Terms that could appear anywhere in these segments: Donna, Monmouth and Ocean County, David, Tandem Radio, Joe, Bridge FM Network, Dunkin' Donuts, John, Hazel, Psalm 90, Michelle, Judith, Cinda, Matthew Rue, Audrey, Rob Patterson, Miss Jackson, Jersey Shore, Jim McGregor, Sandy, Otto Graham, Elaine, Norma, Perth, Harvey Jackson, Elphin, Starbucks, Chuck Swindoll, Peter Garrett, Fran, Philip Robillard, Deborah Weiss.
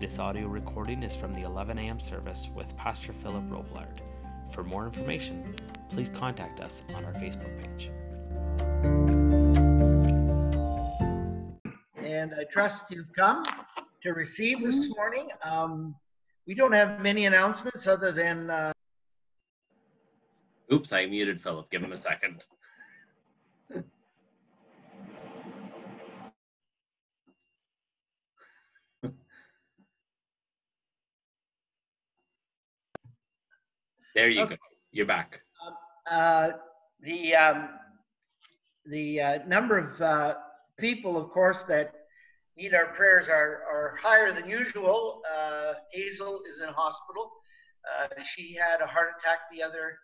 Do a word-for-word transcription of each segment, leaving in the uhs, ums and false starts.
This audio recording is from the eleven a.m. service with Pastor Philip Robillard. For more information, please contact us on our Facebook page. And I trust you've come to receive this morning. Um, we don't have many announcements other than... Uh... Oops, I muted Philip. Give him a second. There you okay. go. You're back. Um, uh, the um, the uh, number of uh, people, of course, that need our prayers are, are higher than usual. Uh, Hazel is in hospital. Uh, she had a heart attack the other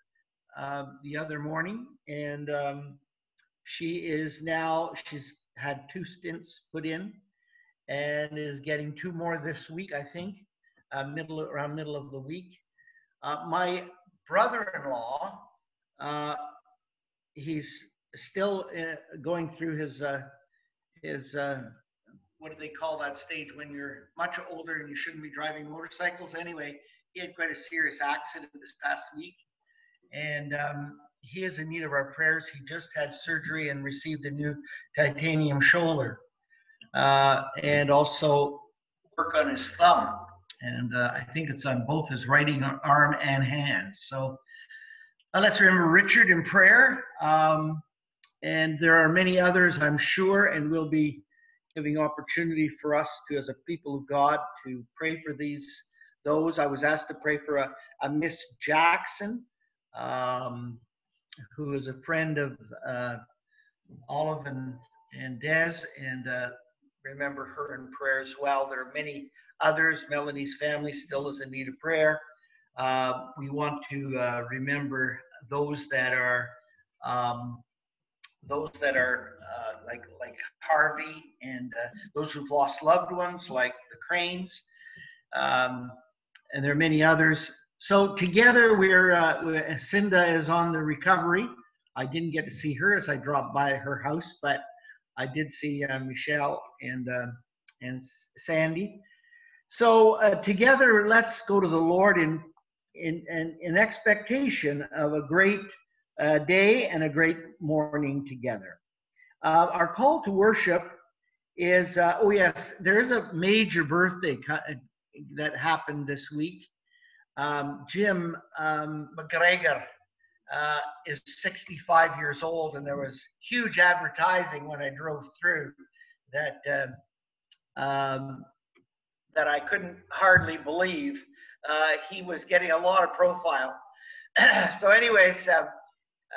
uh, the other morning, and um, she is now she's had two stints put in, and is getting two more this week, I think, uh, middle around middle of the week. Uh, my brother-in-law, uh, he's still uh, going through his, uh, his uh, what do they call that stage when you're much older and you shouldn't be driving motorcycles? Anyway, he had quite a serious accident this past week, and um, he is in need of our prayers. He just had surgery and received a new titanium shoulder, uh, and also work on his thumb. And uh, I think it's on both his right arm and hand. So uh, let's remember Richard in prayer. Um, and there are many others, I'm sure, and we'll be giving opportunity for us to, as a people of God, to pray for these, those. I was asked to pray for a, a Miss Jackson, um, who is a friend of uh, Olive and, and Des, and uh, remember her in prayer as well. There are many others. Melanie's family still is in need of prayer. Uh, we want to uh, remember those that are um, those that are uh, like like Harvey and uh, those who've lost loved ones, like the Cranes, um, and there are many others. So together, we're, uh, we're Cinda is on the recovery. I didn't get to see her as I dropped by her house, but I did see uh, Michelle and uh, and Sandy. So uh, together, let's go to the Lord in in, in, in expectation of a great uh, day and a great morning together. Uh, our call to worship is, uh, oh yes, there is a major birthday that happened this week. Um, Jim um, McGregor uh, is sixty-five years old, and there was huge advertising when I drove through that uh, um, that I couldn't hardly believe. Uh, he was getting a lot of profile. So anyways, uh,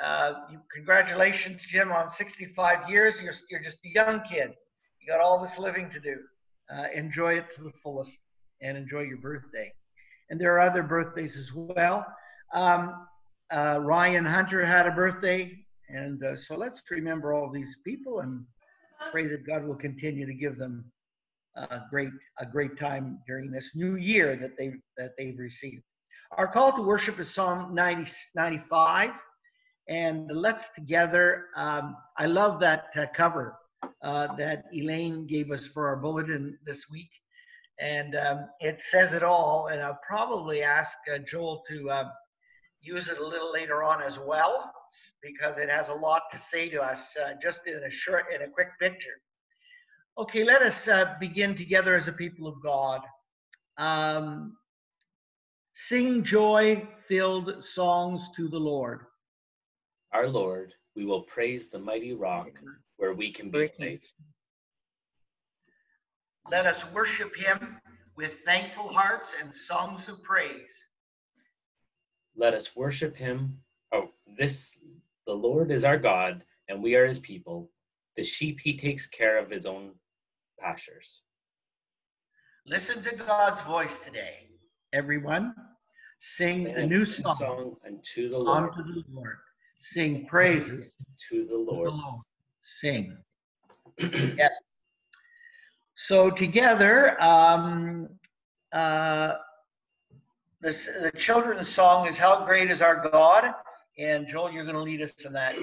uh, congratulations, Jim, on sixty-five years. You're, you're just a young kid. You got all this living to do. Uh, enjoy it to the fullest and enjoy your birthday. And there are other birthdays as well. Um, uh, Ryan Hunter had a birthday. And uh, so let's remember all these people and pray that God will continue to give them A great, a great time during this new year that they that they've received. Our call to worship is Psalm ninety, ninety-five, and let's together. Um, I love that uh, cover uh, that Elaine gave us for our bulletin this week, and um, it says it all. And I'll probably ask uh, Joel to uh, use it a little later on as well, because it has a lot to say to us uh, just in a short, in a quick picture. Okay, let us uh, begin together as a people of God. Um, sing joy-filled songs to the Lord. Our Lord, we will praise the mighty rock where we can be safe. Let us worship him with thankful hearts and songs of praise. Let us worship him. Oh, this, the Lord is our God, and we are his people. The sheep he takes care of his own pastures. Listen to God's voice today, everyone. Sing, Sing a new song, song unto the Lord. Unto the Lord. Sing, Sing praises to the Lord. To the Lord. Sing. Yes. So together, um, uh, this, the children's song is How Great Is Our God? And Joel, you're going to lead us in that.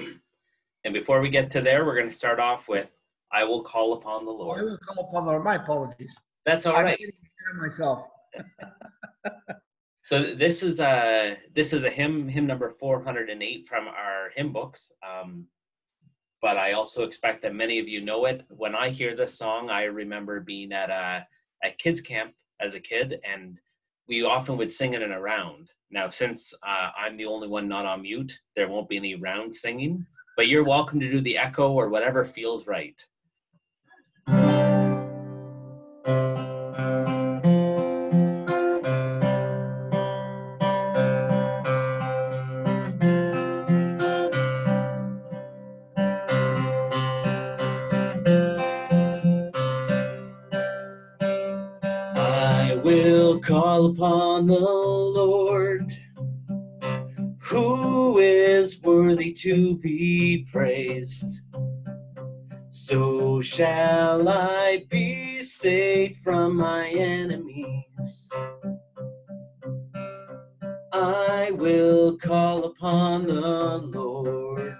And before we get to there, we're going to start off with I Will Call Upon the Lord. I Will Call Upon the Lord. My apologies. That's all right. I'm getting scared of myself. So this is a, this is a hymn, hymn number four hundred eight from our hymn books. Um, but I also expect that many of you know it. When I hear this song, I remember being at a, a kids camp as a kid, and we often would sing it in a round. Now, since uh, I'm the only one not on mute, there won't be any round singing, but you're welcome to do the echo or whatever feels right. Call upon the Lord, who is worthy to be praised. So shall I be saved from my enemies. I will call upon the Lord.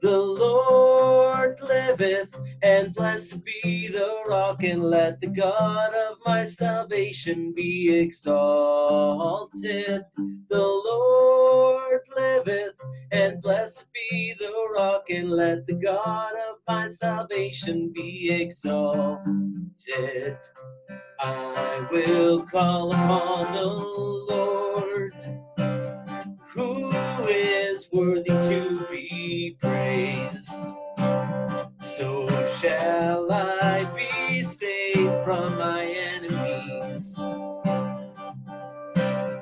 The Lord liveth, and blessed be the rock, and let the God of my salvation be exalted. The Lord liveth, and blessed be the rock, and let the God of my salvation be exalted. I will call upon the Lord, who is worthy to be praised. So shall I be saved from my enemies,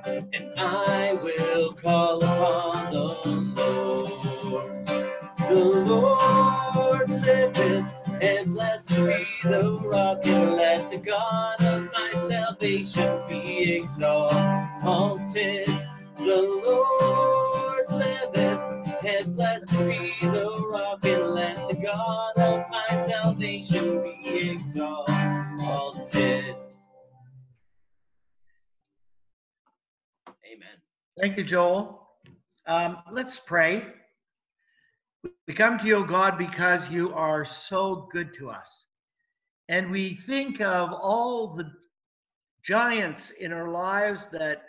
and I will call upon the Lord. The Lord liveth, and blessed be the rock, and let the God of my salvation be exalted. The Lord liveth, and blessed be the rock, and let the God of my salvation be exalted. Amen. Thank you, Joel. Um, let's pray. We come to you, O God, because you are so good to us. And we think of all the giants in our lives that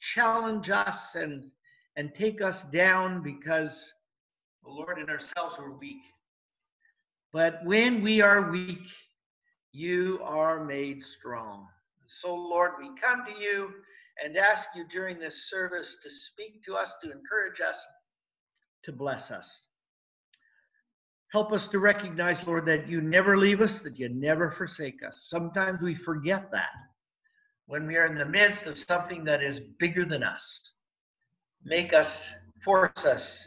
challenge us and and take us down, because the Lord in ourselves we're weak. But when we are weak, you are made strong. So Lord, we come to you and ask you during this service to speak to us, to encourage us, to bless us. Help us to recognize, Lord, that you never leave us, that you never forsake us. Sometimes we forget that. When we are in the midst of something that is bigger than us, make us, force us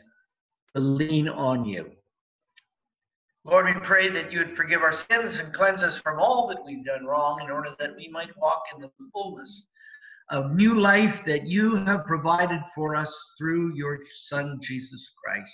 to lean on you. Lord, we pray that you would forgive our sins and cleanse us from all that we've done wrong, in order that we might walk in the fullness of new life that you have provided for us through your Son, Jesus Christ.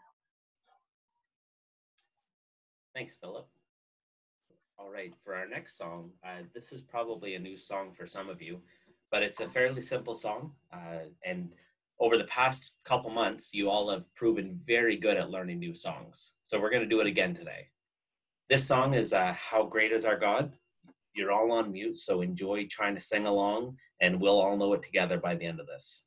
Thanks, Philip. All right, for our next song, uh, this is probably a new song for some of you, but it's a fairly simple song. Uh, and over the past couple months, you all have proven very good at learning new songs. So we're going to do it again today. This song is uh, How Great Is Our God? You're all on mute, so enjoy trying to sing along, and we'll all know it together by the end of this.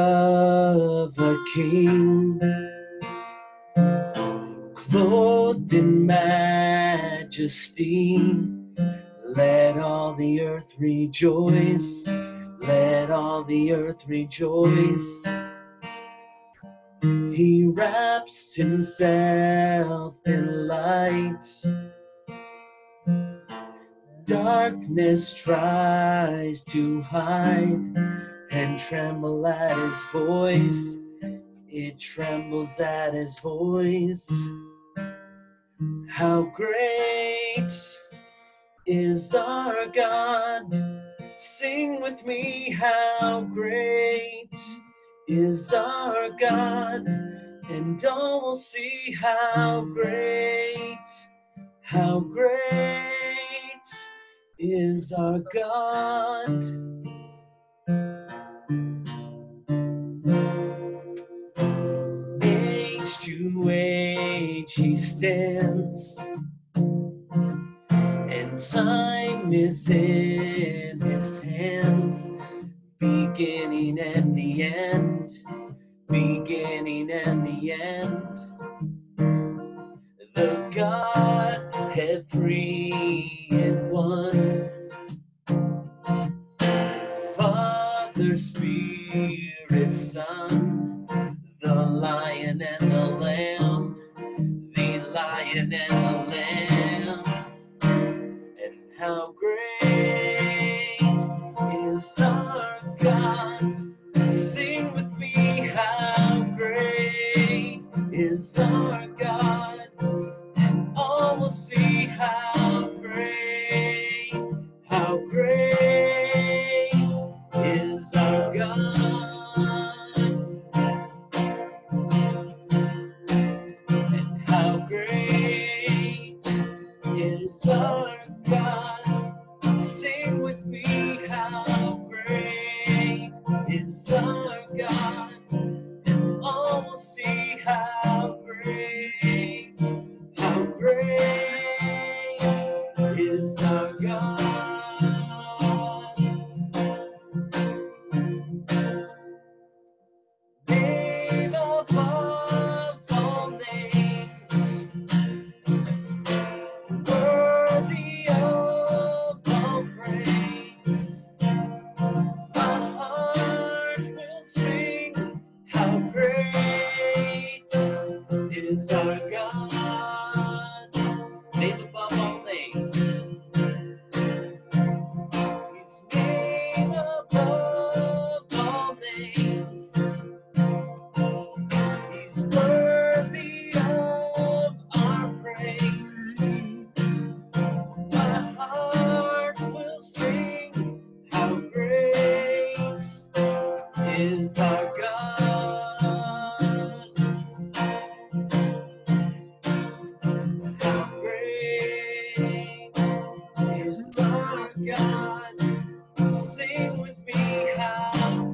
of a king, clothed in majesty. Let all the earth rejoice, let all the earth rejoice. He wraps himself in light. Darkness tries to hide and tremble at his voice. It trembles at his voice. How great is our God? Sing with me, how great is our God, and all will see how great, how great is our God. Age to age he stands, and time is in his hands. Beginning and the end, beginning and the end. The Godhead three in one, Father, Spirit, Son, the Lion and the Lamb, the Lion and the Lamb. And how great is our God, sing with me, how great is our God, and all will see how great, how great is our God, and how great is our God, sing with me, how great is our God, and all will see how great, how great is our God. Name above all names, worthy of all praise. Sing, how great is our God, name above all names. He's name above all names. He's worthy of our praise. My heart will sing, how great is our God, how great is our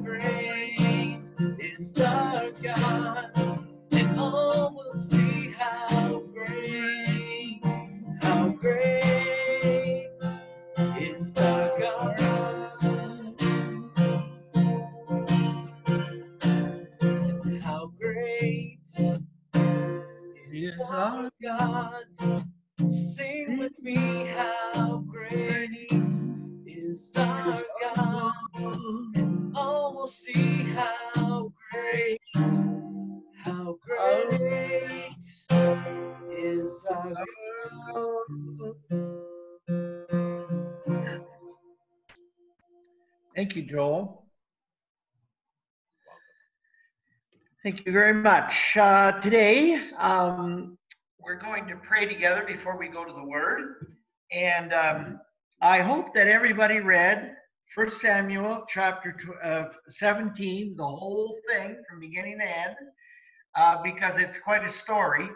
God, sing with me, how great is our God, and all will see how great, how great is our God. Is our God, sing with me, how great is our God, and all will see how great, how great is our God. Thank you, Joel. Thank you very much. Uh, today, um, we're going to pray together before we go to the Word. And um, I hope that everybody read First Samuel chapter seventeen, the whole thing from beginning to end, uh, because it's quite a story.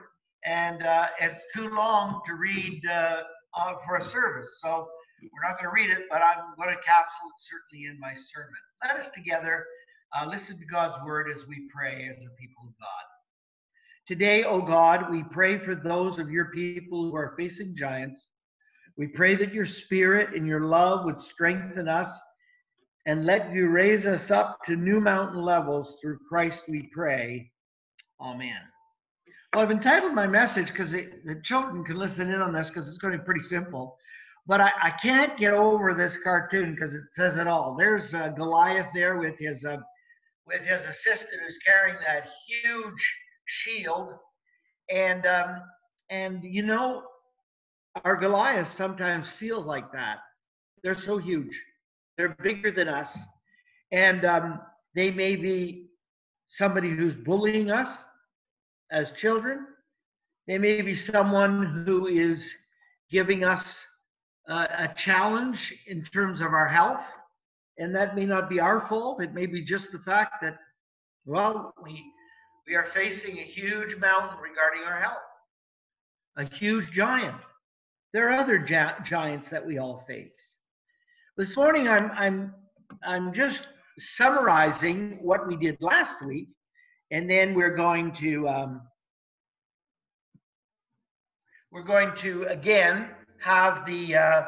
And uh, it's too long to read uh, uh, for a service. So we're not going to read it, but I'm going to capsule it certainly in my sermon. Let us together Uh, listen to God's word as we pray as a people of God. Today, O God, we pray for those of your people who are facing giants. We pray that your spirit and your love would strengthen us and let you raise us up to new mountain levels through Christ we pray. Amen. Well, I've entitled my message because the children can listen in on this because it's going to be pretty simple. But I, I can't get over this cartoon because it says it all. There's uh, Goliath there with his uh, with his assistant who's carrying that huge shield, and um, and you know, our Goliaths sometimes feel like that. They're so huge. They're bigger than us, and um, they may be somebody who's bullying us as children. They may be someone who is giving us Uh, a challenge in terms of our health, and that may not be our fault. It may be just the fact that, well, we we are facing a huge mountain regarding our health, a huge giant. There are other gi- giants that we all face. This morning, I'm I'm I'm just summarizing what we did last week, and then we're going to um, we're going to again. have the uh,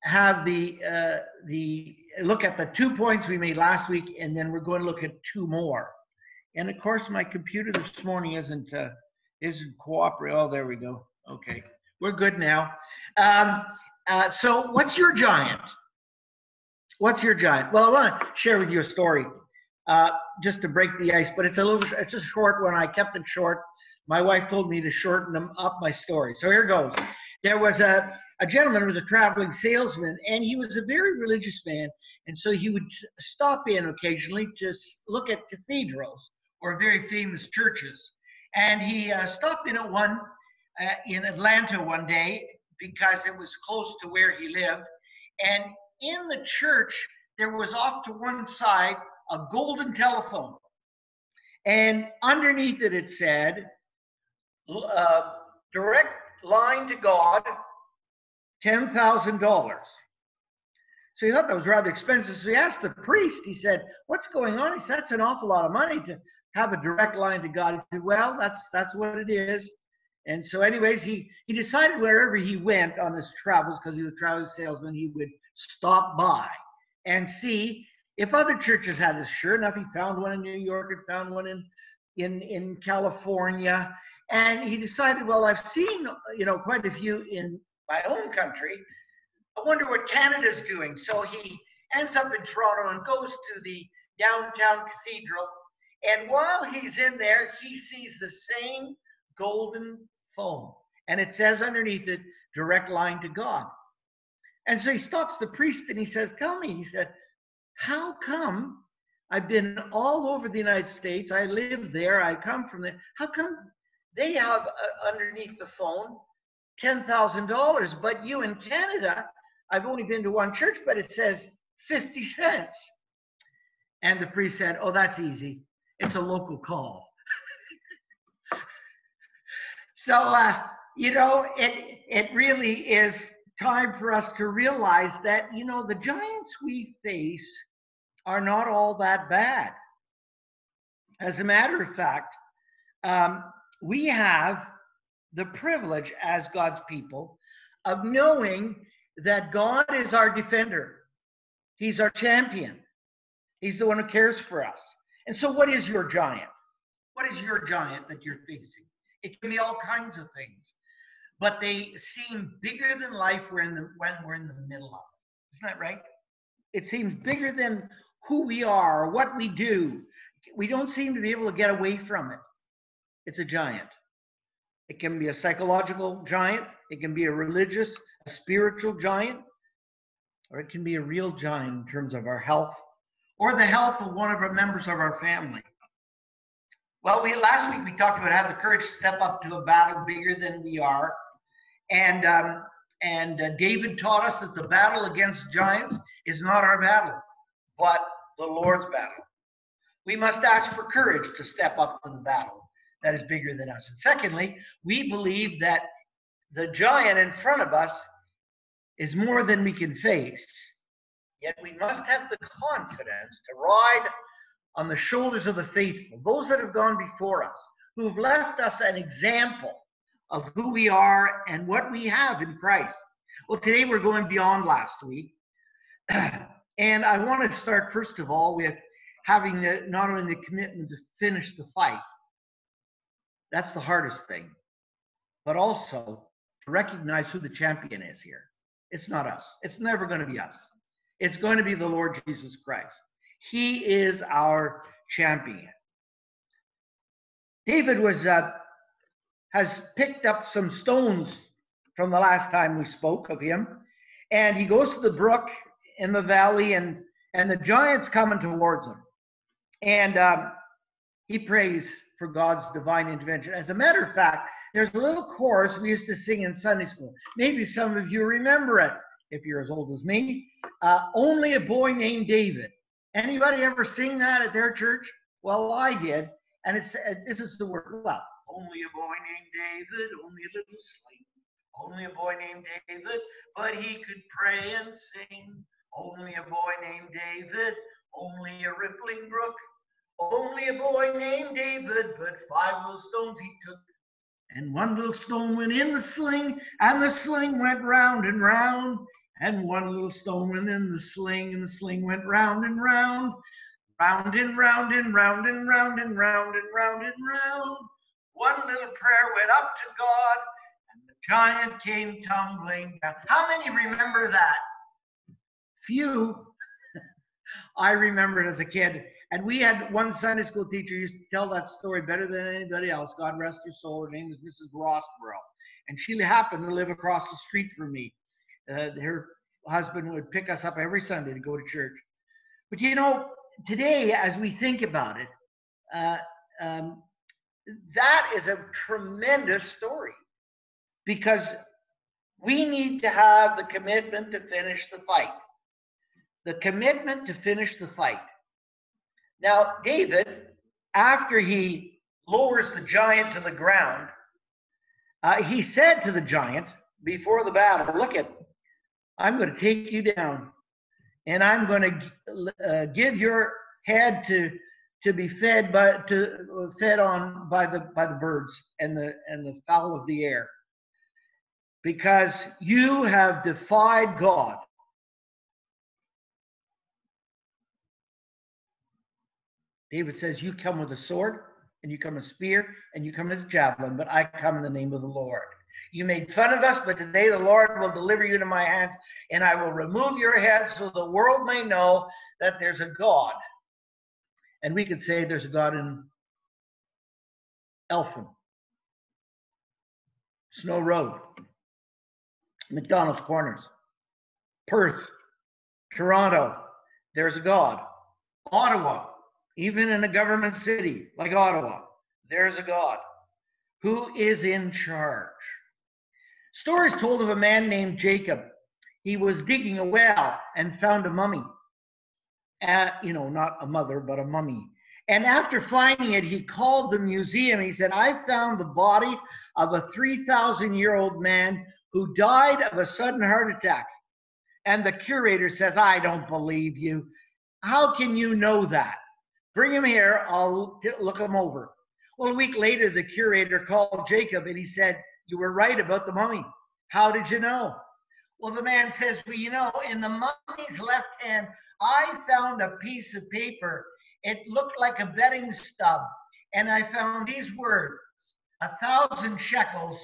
have the uh, the look at the two points we made last week, and then we're going to look at two more. And of course, my computer this morning isn't uh, isn't cooperating. Oh, there we go. Okay, we're good now. Um, uh, so, what's your giant? What's your giant? Well, I want to share with you a story uh, just to break the ice, but it's a little it's a short one. I kept it short. My wife told me to shorten them up my story. So here goes. There was a, a gentleman who was a traveling salesman, and he was a very religious man, and so he would stop in occasionally to look at cathedrals or very famous churches. And he uh, stopped in at one uh, in Atlanta one day because it was close to where he lived, and in the church there was off to one side a golden telephone, and underneath it it said, uh, direct line to God, ten thousand dollars. So he thought that was rather expensive. So he asked the priest, he said, what's going on? He said, that's an awful lot of money to have a direct line to God. He said, well, that's that's what it is. And so anyways, he, he decided wherever he went on his travels, because he was a travel salesman, he would stop by and see if other churches had this. Sure enough, he found one in New York, he found one in, in, in California. And he decided, well, I've seen, you know, quite a few in my own country. I wonder what Canada's doing. So he ends up in Toronto and goes to the downtown cathedral. And while he's in there, he sees the same golden phone. And it says underneath it, direct line to God. And so he stops the priest and he says, tell me, he said, how come I've been all over the United States? I live there. I come from there. How come they have uh, underneath the phone ten thousand dollars, but you in Canada, I've only been to one church, but it says fifty cents. And the priest said, oh, that's easy. It's a local call. So, uh, you know, it, it really is time for us to realize that, you know, the giants we face are not all that bad. As a matter of fact, um, we have the privilege as God's people of knowing that God is our defender. He's our champion. He's the one who cares for us. And so what is your giant? What is your giant that you're facing? It can be all kinds of things, but they seem bigger than life we're in the, when we're in the middle of it. Isn't that right? It seems bigger than who we are or what we do. We don't seem to be able to get away from it. It's a giant. It can be a psychological giant. It can be a religious, a spiritual giant, or it can be a real giant in terms of our health or the health of one of our members of our family. Well, we last week we talked about having the courage to step up to a battle bigger than we are, and um, and uh, David taught us that the battle against giants is not our battle, but the Lord's battle. We must ask for courage to step up to the battle that is bigger than us. And secondly, we believe that the giant in front of us is more than we can face. Yet we must have the confidence to ride on the shoulders of the faithful, those that have gone before us, who've left us an example of who we are and what we have in Christ. Well, today we're going beyond last week. And I want to start, first of all, with having the, not only the commitment to finish the fight, that's the hardest thing, but also to recognize who the champion is here. It's not us. It's never going to be us. It's going to be the Lord Jesus Christ. He is our champion. David was uh, has picked up some stones from the last time we spoke of him, and he goes to the brook in the valley, and and the giant's coming towards him, and um, he prays for God's divine intervention. As a matter of fact, there's a little chorus we used to sing in Sunday school. Maybe some of you remember it, if you're as old as me. Uh, only a boy named David. Anybody ever sing that at their church? Well, I did. And it's uh, this is the word, well, only a boy named David, only a little sleep. Only a boy named David, but he could pray and sing. Only a boy named David, only a rippling brook. Only a boy named David, but five little stones he took. And one little stone went in the sling, and the sling went round and round. And one little stone went in the sling, and the sling went round and round. Round and round and round and round and round and round and round. One little prayer went up to God, and the giant came tumbling down. How many remember that? Few. I remember it as a kid. And we had one Sunday school teacher who used to tell that story better than anybody else. God rest her soul. Her name was Missus Rossborough. And she happened to live across the street from me. Uh, her husband would pick us up every Sunday to go to church. But, you know, today, as we think about it, uh, um, that is a tremendous story. Because we need to have the commitment to finish the fight. The commitment to finish the fight. Now, David, after he lowers the giant to the ground, uh, he said to the giant before the battle, look at, I'm going to take you down, and I'm going to uh, give your head to to be fed by to uh, fed on by the by the birds and the and the fowl of the air, because you have defied God. David says, you come with a sword, and you come with a spear, and you come with a javelin, but I come in the name of the Lord. You made fun of us, but today the Lord will deliver you to my hands, and I will remove your head so the world may know that there's a God. And we could say there's a God in Elphin, Snow Road, McDonald's Corners, Perth, Toronto, there's a God, Ottawa. Even in a government city like Ottawa, there's a God who is in charge. Stories told of a man named Jacob. He was digging a well and found a mummy. Uh, you know, not a mother, but a mummy. And after finding it, he called the museum. He said, I found the body of a three thousand year old man who died of a sudden heart attack. And the curator says, I don't believe you. How can you know that? Bring him here, I'll look him over. Well, a week later, the curator called Jacob and he said, you were right about the mummy. How did you know? Well, the man says, well, you know, in the mummy's left hand, I found a piece of paper. It looked like a betting stub. And I found these words, a thousand shekels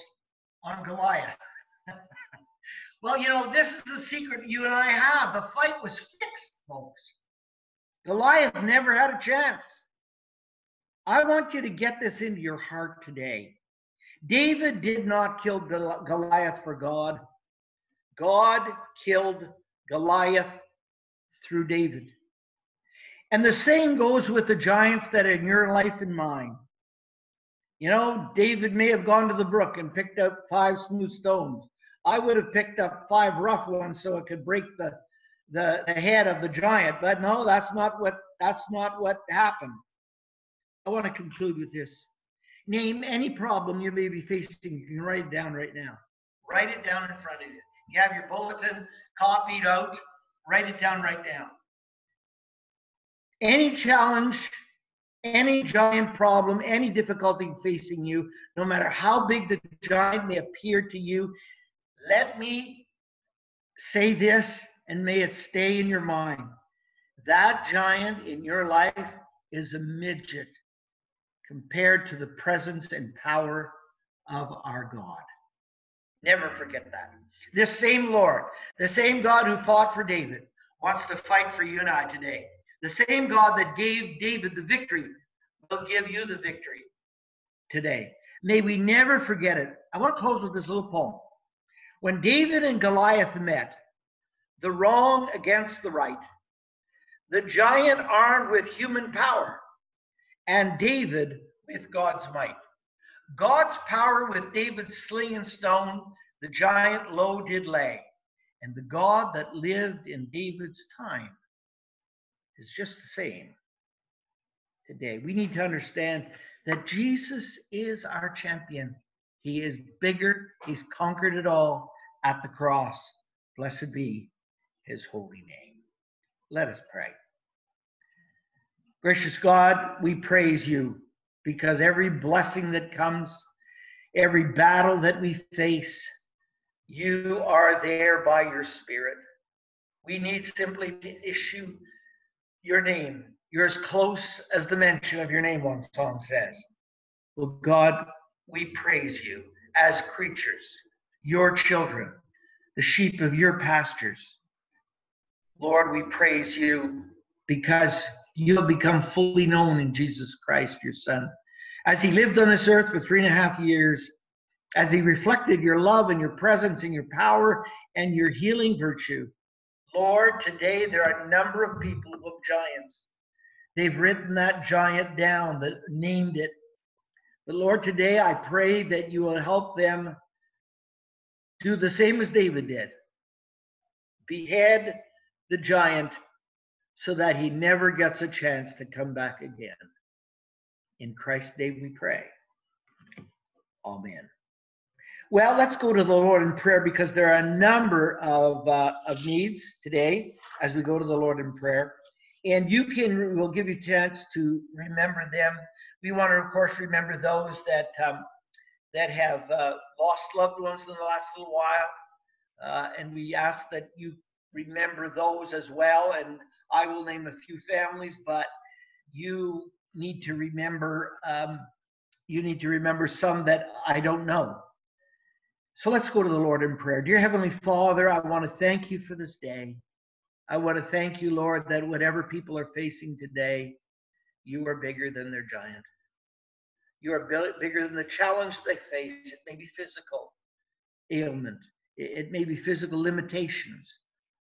on Goliath. Well, you know, this is the secret you and I have. The fight was fixed, folks. Goliath never had a chance. I want you to get this into your heart today. David did not kill Goliath for God. God killed Goliath through David. And the same goes with the giants that are in your life and mine. You know, David may have gone to the brook and picked up five smooth stones. I would have picked up five rough ones so it could break the The, the head of the giant, but no, that's not what that's not what happened. I want to conclude with this. Name any problem you may be facing. You can write it down right now. Write it down in front of you. You have your bulletin copied out. Write it down right now. Any challenge, any giant problem, any difficulty facing you, no matter how big the giant may appear to you, let me say this. And may it stay in your mind. That giant in your life is a midget compared to the presence and power of our God. Never forget that. This same Lord, the same God who fought for David, wants to fight for you and I today. The same God that gave David the victory will give you the victory today. May we never forget it. I want to close with this little poem. When David and Goliath met, the wrong against the right, the giant armed with human power, and David with God's might. God's power with David's sling and stone, the giant low did lay. And the God that lived in David's time is just the same today. We need to understand that Jesus is our champion. He is bigger. He's conquered it all at the cross. Blessed be his holy name. Let us pray. Gracious God, we praise you because every blessing that comes, every battle that we face, you are there by your Spirit. We need simply to issue your name. You're as close as the mention of your name, one song says. Well, God, we praise you as creatures, your children, the sheep of your pastures. Lord, we praise you because you have become fully known in Jesus Christ, your Son. As he lived on this earth for three and a half years, as he reflected your love and your presence and your power and your healing virtue, Lord, today there are a number of people who look giants. They've written that giant down, that named it. But Lord, today I pray that you will help them do the same as David did. Behead the giant so that he never gets a chance to come back again. In Christ's name we pray. Amen. Well, let's go to the Lord in prayer because there are a number of, uh, of needs today as we go to the Lord in prayer. And you can, we'll give you a chance to remember them. We want to, of course, remember those that, um, that have uh, lost loved ones in the last little while. Uh, and we ask that you remember those as well. And I will name a few families, but you need to remember um, you need to remember some that I don't know. So let's go to the Lord in prayer. Dear Heavenly Father, I want to thank you for this day. I want to thank you, Lord, that whatever people are facing today, you are bigger than their giant. You are bigger than the challenge they face. It may be physical ailment. It may be physical limitations.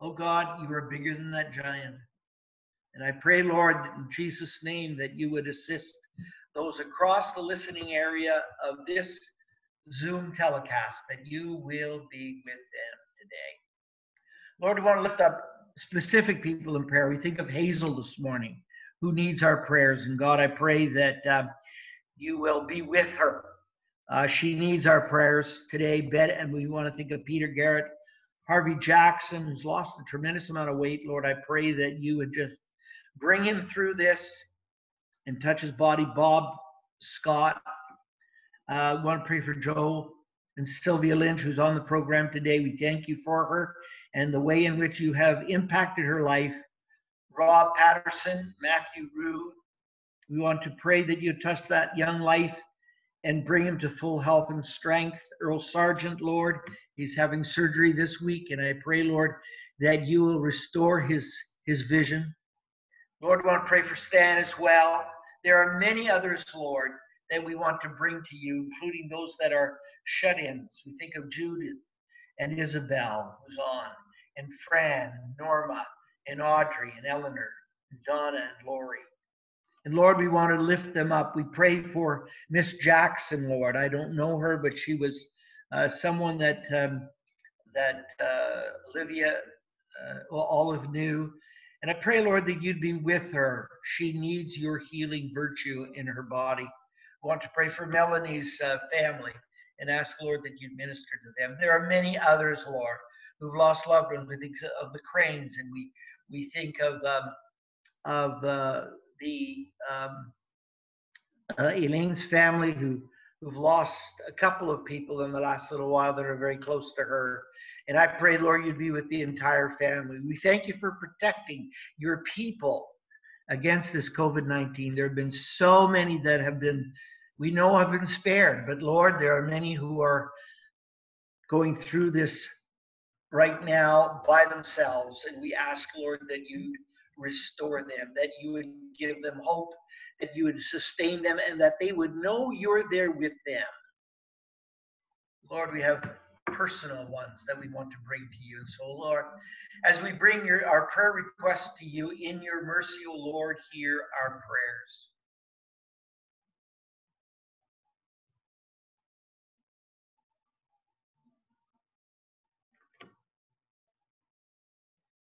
Oh God, you are bigger than that giant. And I pray, Lord, that in Jesus' name, that you would assist those across the listening area of this Zoom telecast, that you will be with them today. Lord, we want to lift up specific people in prayer. We think of Hazel this morning, who needs our prayers. And God, I pray that uh, you will be with her. Uh, she needs our prayers today. And we want to think of Peter Garrett, Harvey Jackson, who's lost a tremendous amount of weight. Lord, I pray that you would just bring him through this and touch his body. Bob Scott. Uh, we want to pray for Joe and Sylvia Lynch, who's on the program today. We thank you for her and the way in which you have impacted her life. Rob Patterson, Matthew Rue. We want to pray that you touch that young life and bring him to full health and strength. Earl Sargent, Lord, he's having surgery this week, and I pray, Lord, that you will restore his, his vision. Lord, we want to pray for Stan as well. There are many others, Lord, that we want to bring to you, including those that are shut-ins. We think of Judith and Isabel, who's on, and Fran, and Norma, and Audrey, and Eleanor, and Donna, and Lori. And Lord, we want to lift them up. We pray for Miss Jackson, Lord. I don't know her, but she was uh, someone that um, that uh, Olivia, uh, Olive knew. And I pray, Lord, that you'd be with her. She needs your healing virtue in her body. I want to pray for Melanie's uh, family and ask, Lord, that you'd minister to them. There are many others, Lord, who've lost loved ones. We think of the Cranes, and we we think of um, of uh, the um, uh, Elaine's family who who've lost a couple of people in the last little while that are very close to her. And I pray, Lord, you'd be with the entire family. We thank you for protecting your people against this COVID nineteen. There have been so many that have been, we know have been spared, but Lord, there are many who are going through this right now by themselves. And we ask, Lord, that you restore them, that you would give them hope, that you would sustain them, and that they would know you're there with them. Lord, we have personal ones that we want to bring to you. So, Lord, as we bring your, our prayer requests to you, in your mercy, O Lord, hear our prayers.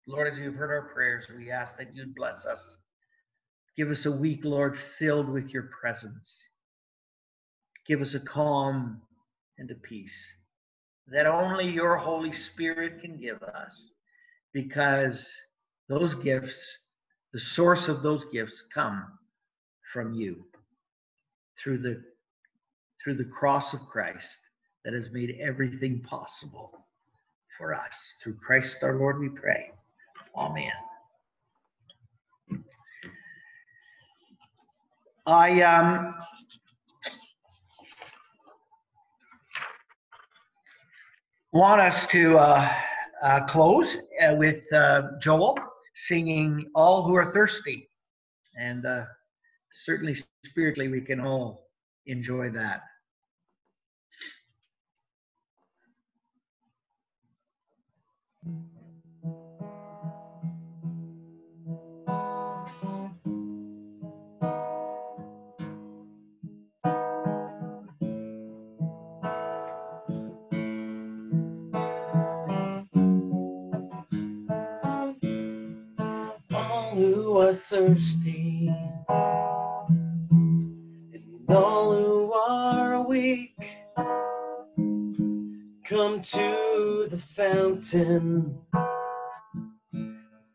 Lord, as you've heard our prayers, we ask that you'd bless us. Give us a week, Lord, filled with your presence. Give us a calm and a peace that only your Holy Spirit can give us, because those gifts, the source of those gifts, come from you through the, through the cross of Christ that has made everything possible for us. Through Christ our Lord we pray. Amen. I um. want us to uh, uh, close uh, with uh, Joel singing All Who Are Thirsty. And uh, certainly spiritually we can all enjoy that. Thirsty, and all who are weak, come to the fountain,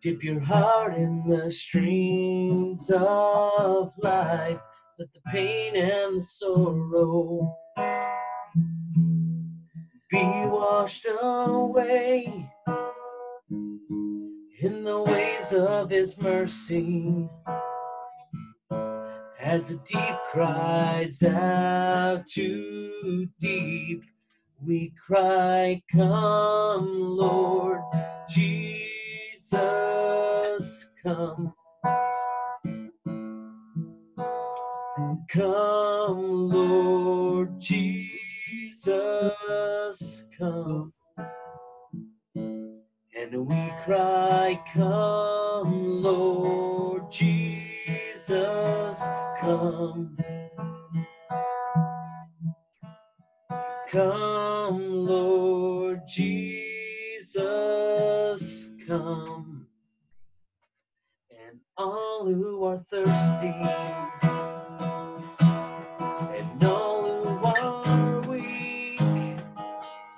dip your heart in the streams of life, let the pain and the sorrow be washed away in the waves of his mercy, as the deep cries out to deep, we cry, come, Lord Jesus, come. Come, Lord Jesus, come. And we cry, come, Lord Jesus, come. Come, Lord Jesus, come. And all who are thirsty, and all who are weak,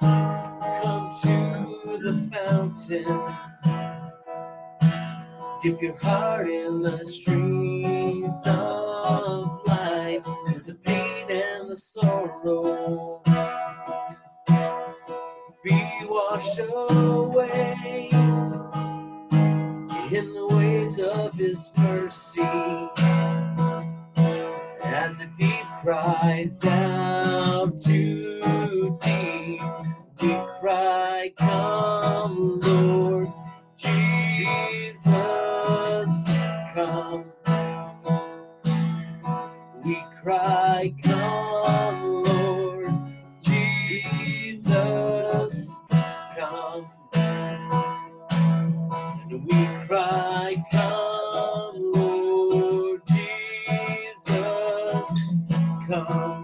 come to the fountain. Dip your heart in the streams of life, the pain and the sorrow be washed away in the waves of his mercy, as the deep cries out to deep, we cry, come, Lord Jesus, come. We cry, come, Lord Jesus, come. And we cry, come, Lord Jesus, come.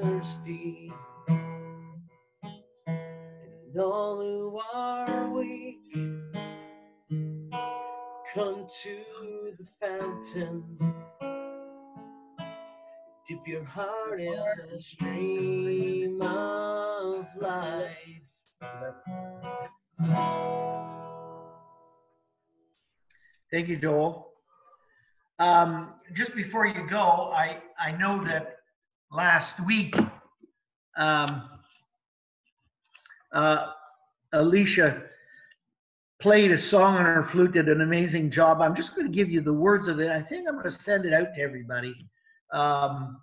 Thirsty, and all who are weak, come to the fountain, dip your heart in the stream of life, Thank you, Joel. Um, just before you go, I, I know that last week, um, uh, Alicia played a song on her flute, did an amazing job. I'm just going to give you the words of it. I think I'm going to send it out to everybody um,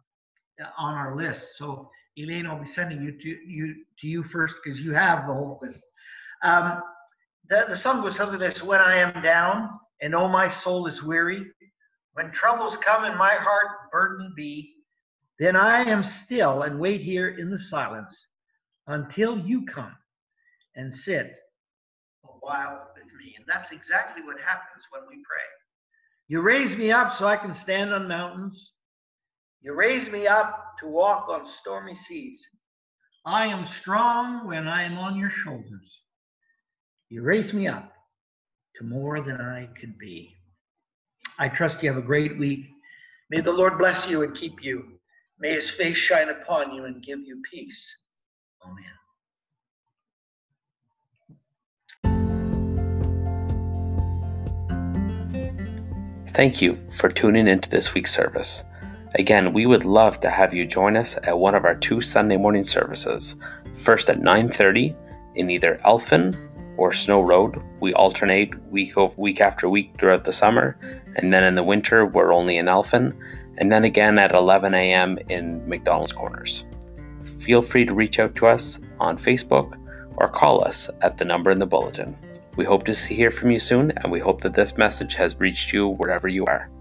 on our list. So, Elaine, I'll be sending you to you, to you first because you have the whole list. Um, the, the song was something that's when I am down and oh my soul is weary, when troubles come and my heart burdened be, then I am still and wait here in the silence until you come and sit a while with me. And that's exactly what happens when we pray. You raise me up so I can stand on mountains. You raise me up to walk on stormy seas. I am strong when I am on your shoulders. You raise me up to more than I could be. I trust you have a great week. May the Lord bless you and keep you. May his face shine upon you and give you peace. Amen. Thank you for tuning into this week's service. Again, we would love to have you join us at one of our two Sunday morning services. First at nine thirty in either Elphin or Snow Road. We alternate week over week after week throughout the summer, and then in the winter we're only in Elphin, and then again at eleven a m in McDonald's Corners. Feel free to reach out to us on Facebook or call us at the number in the bulletin. We hope to hear from you soon, and we hope that this message has reached you wherever you are.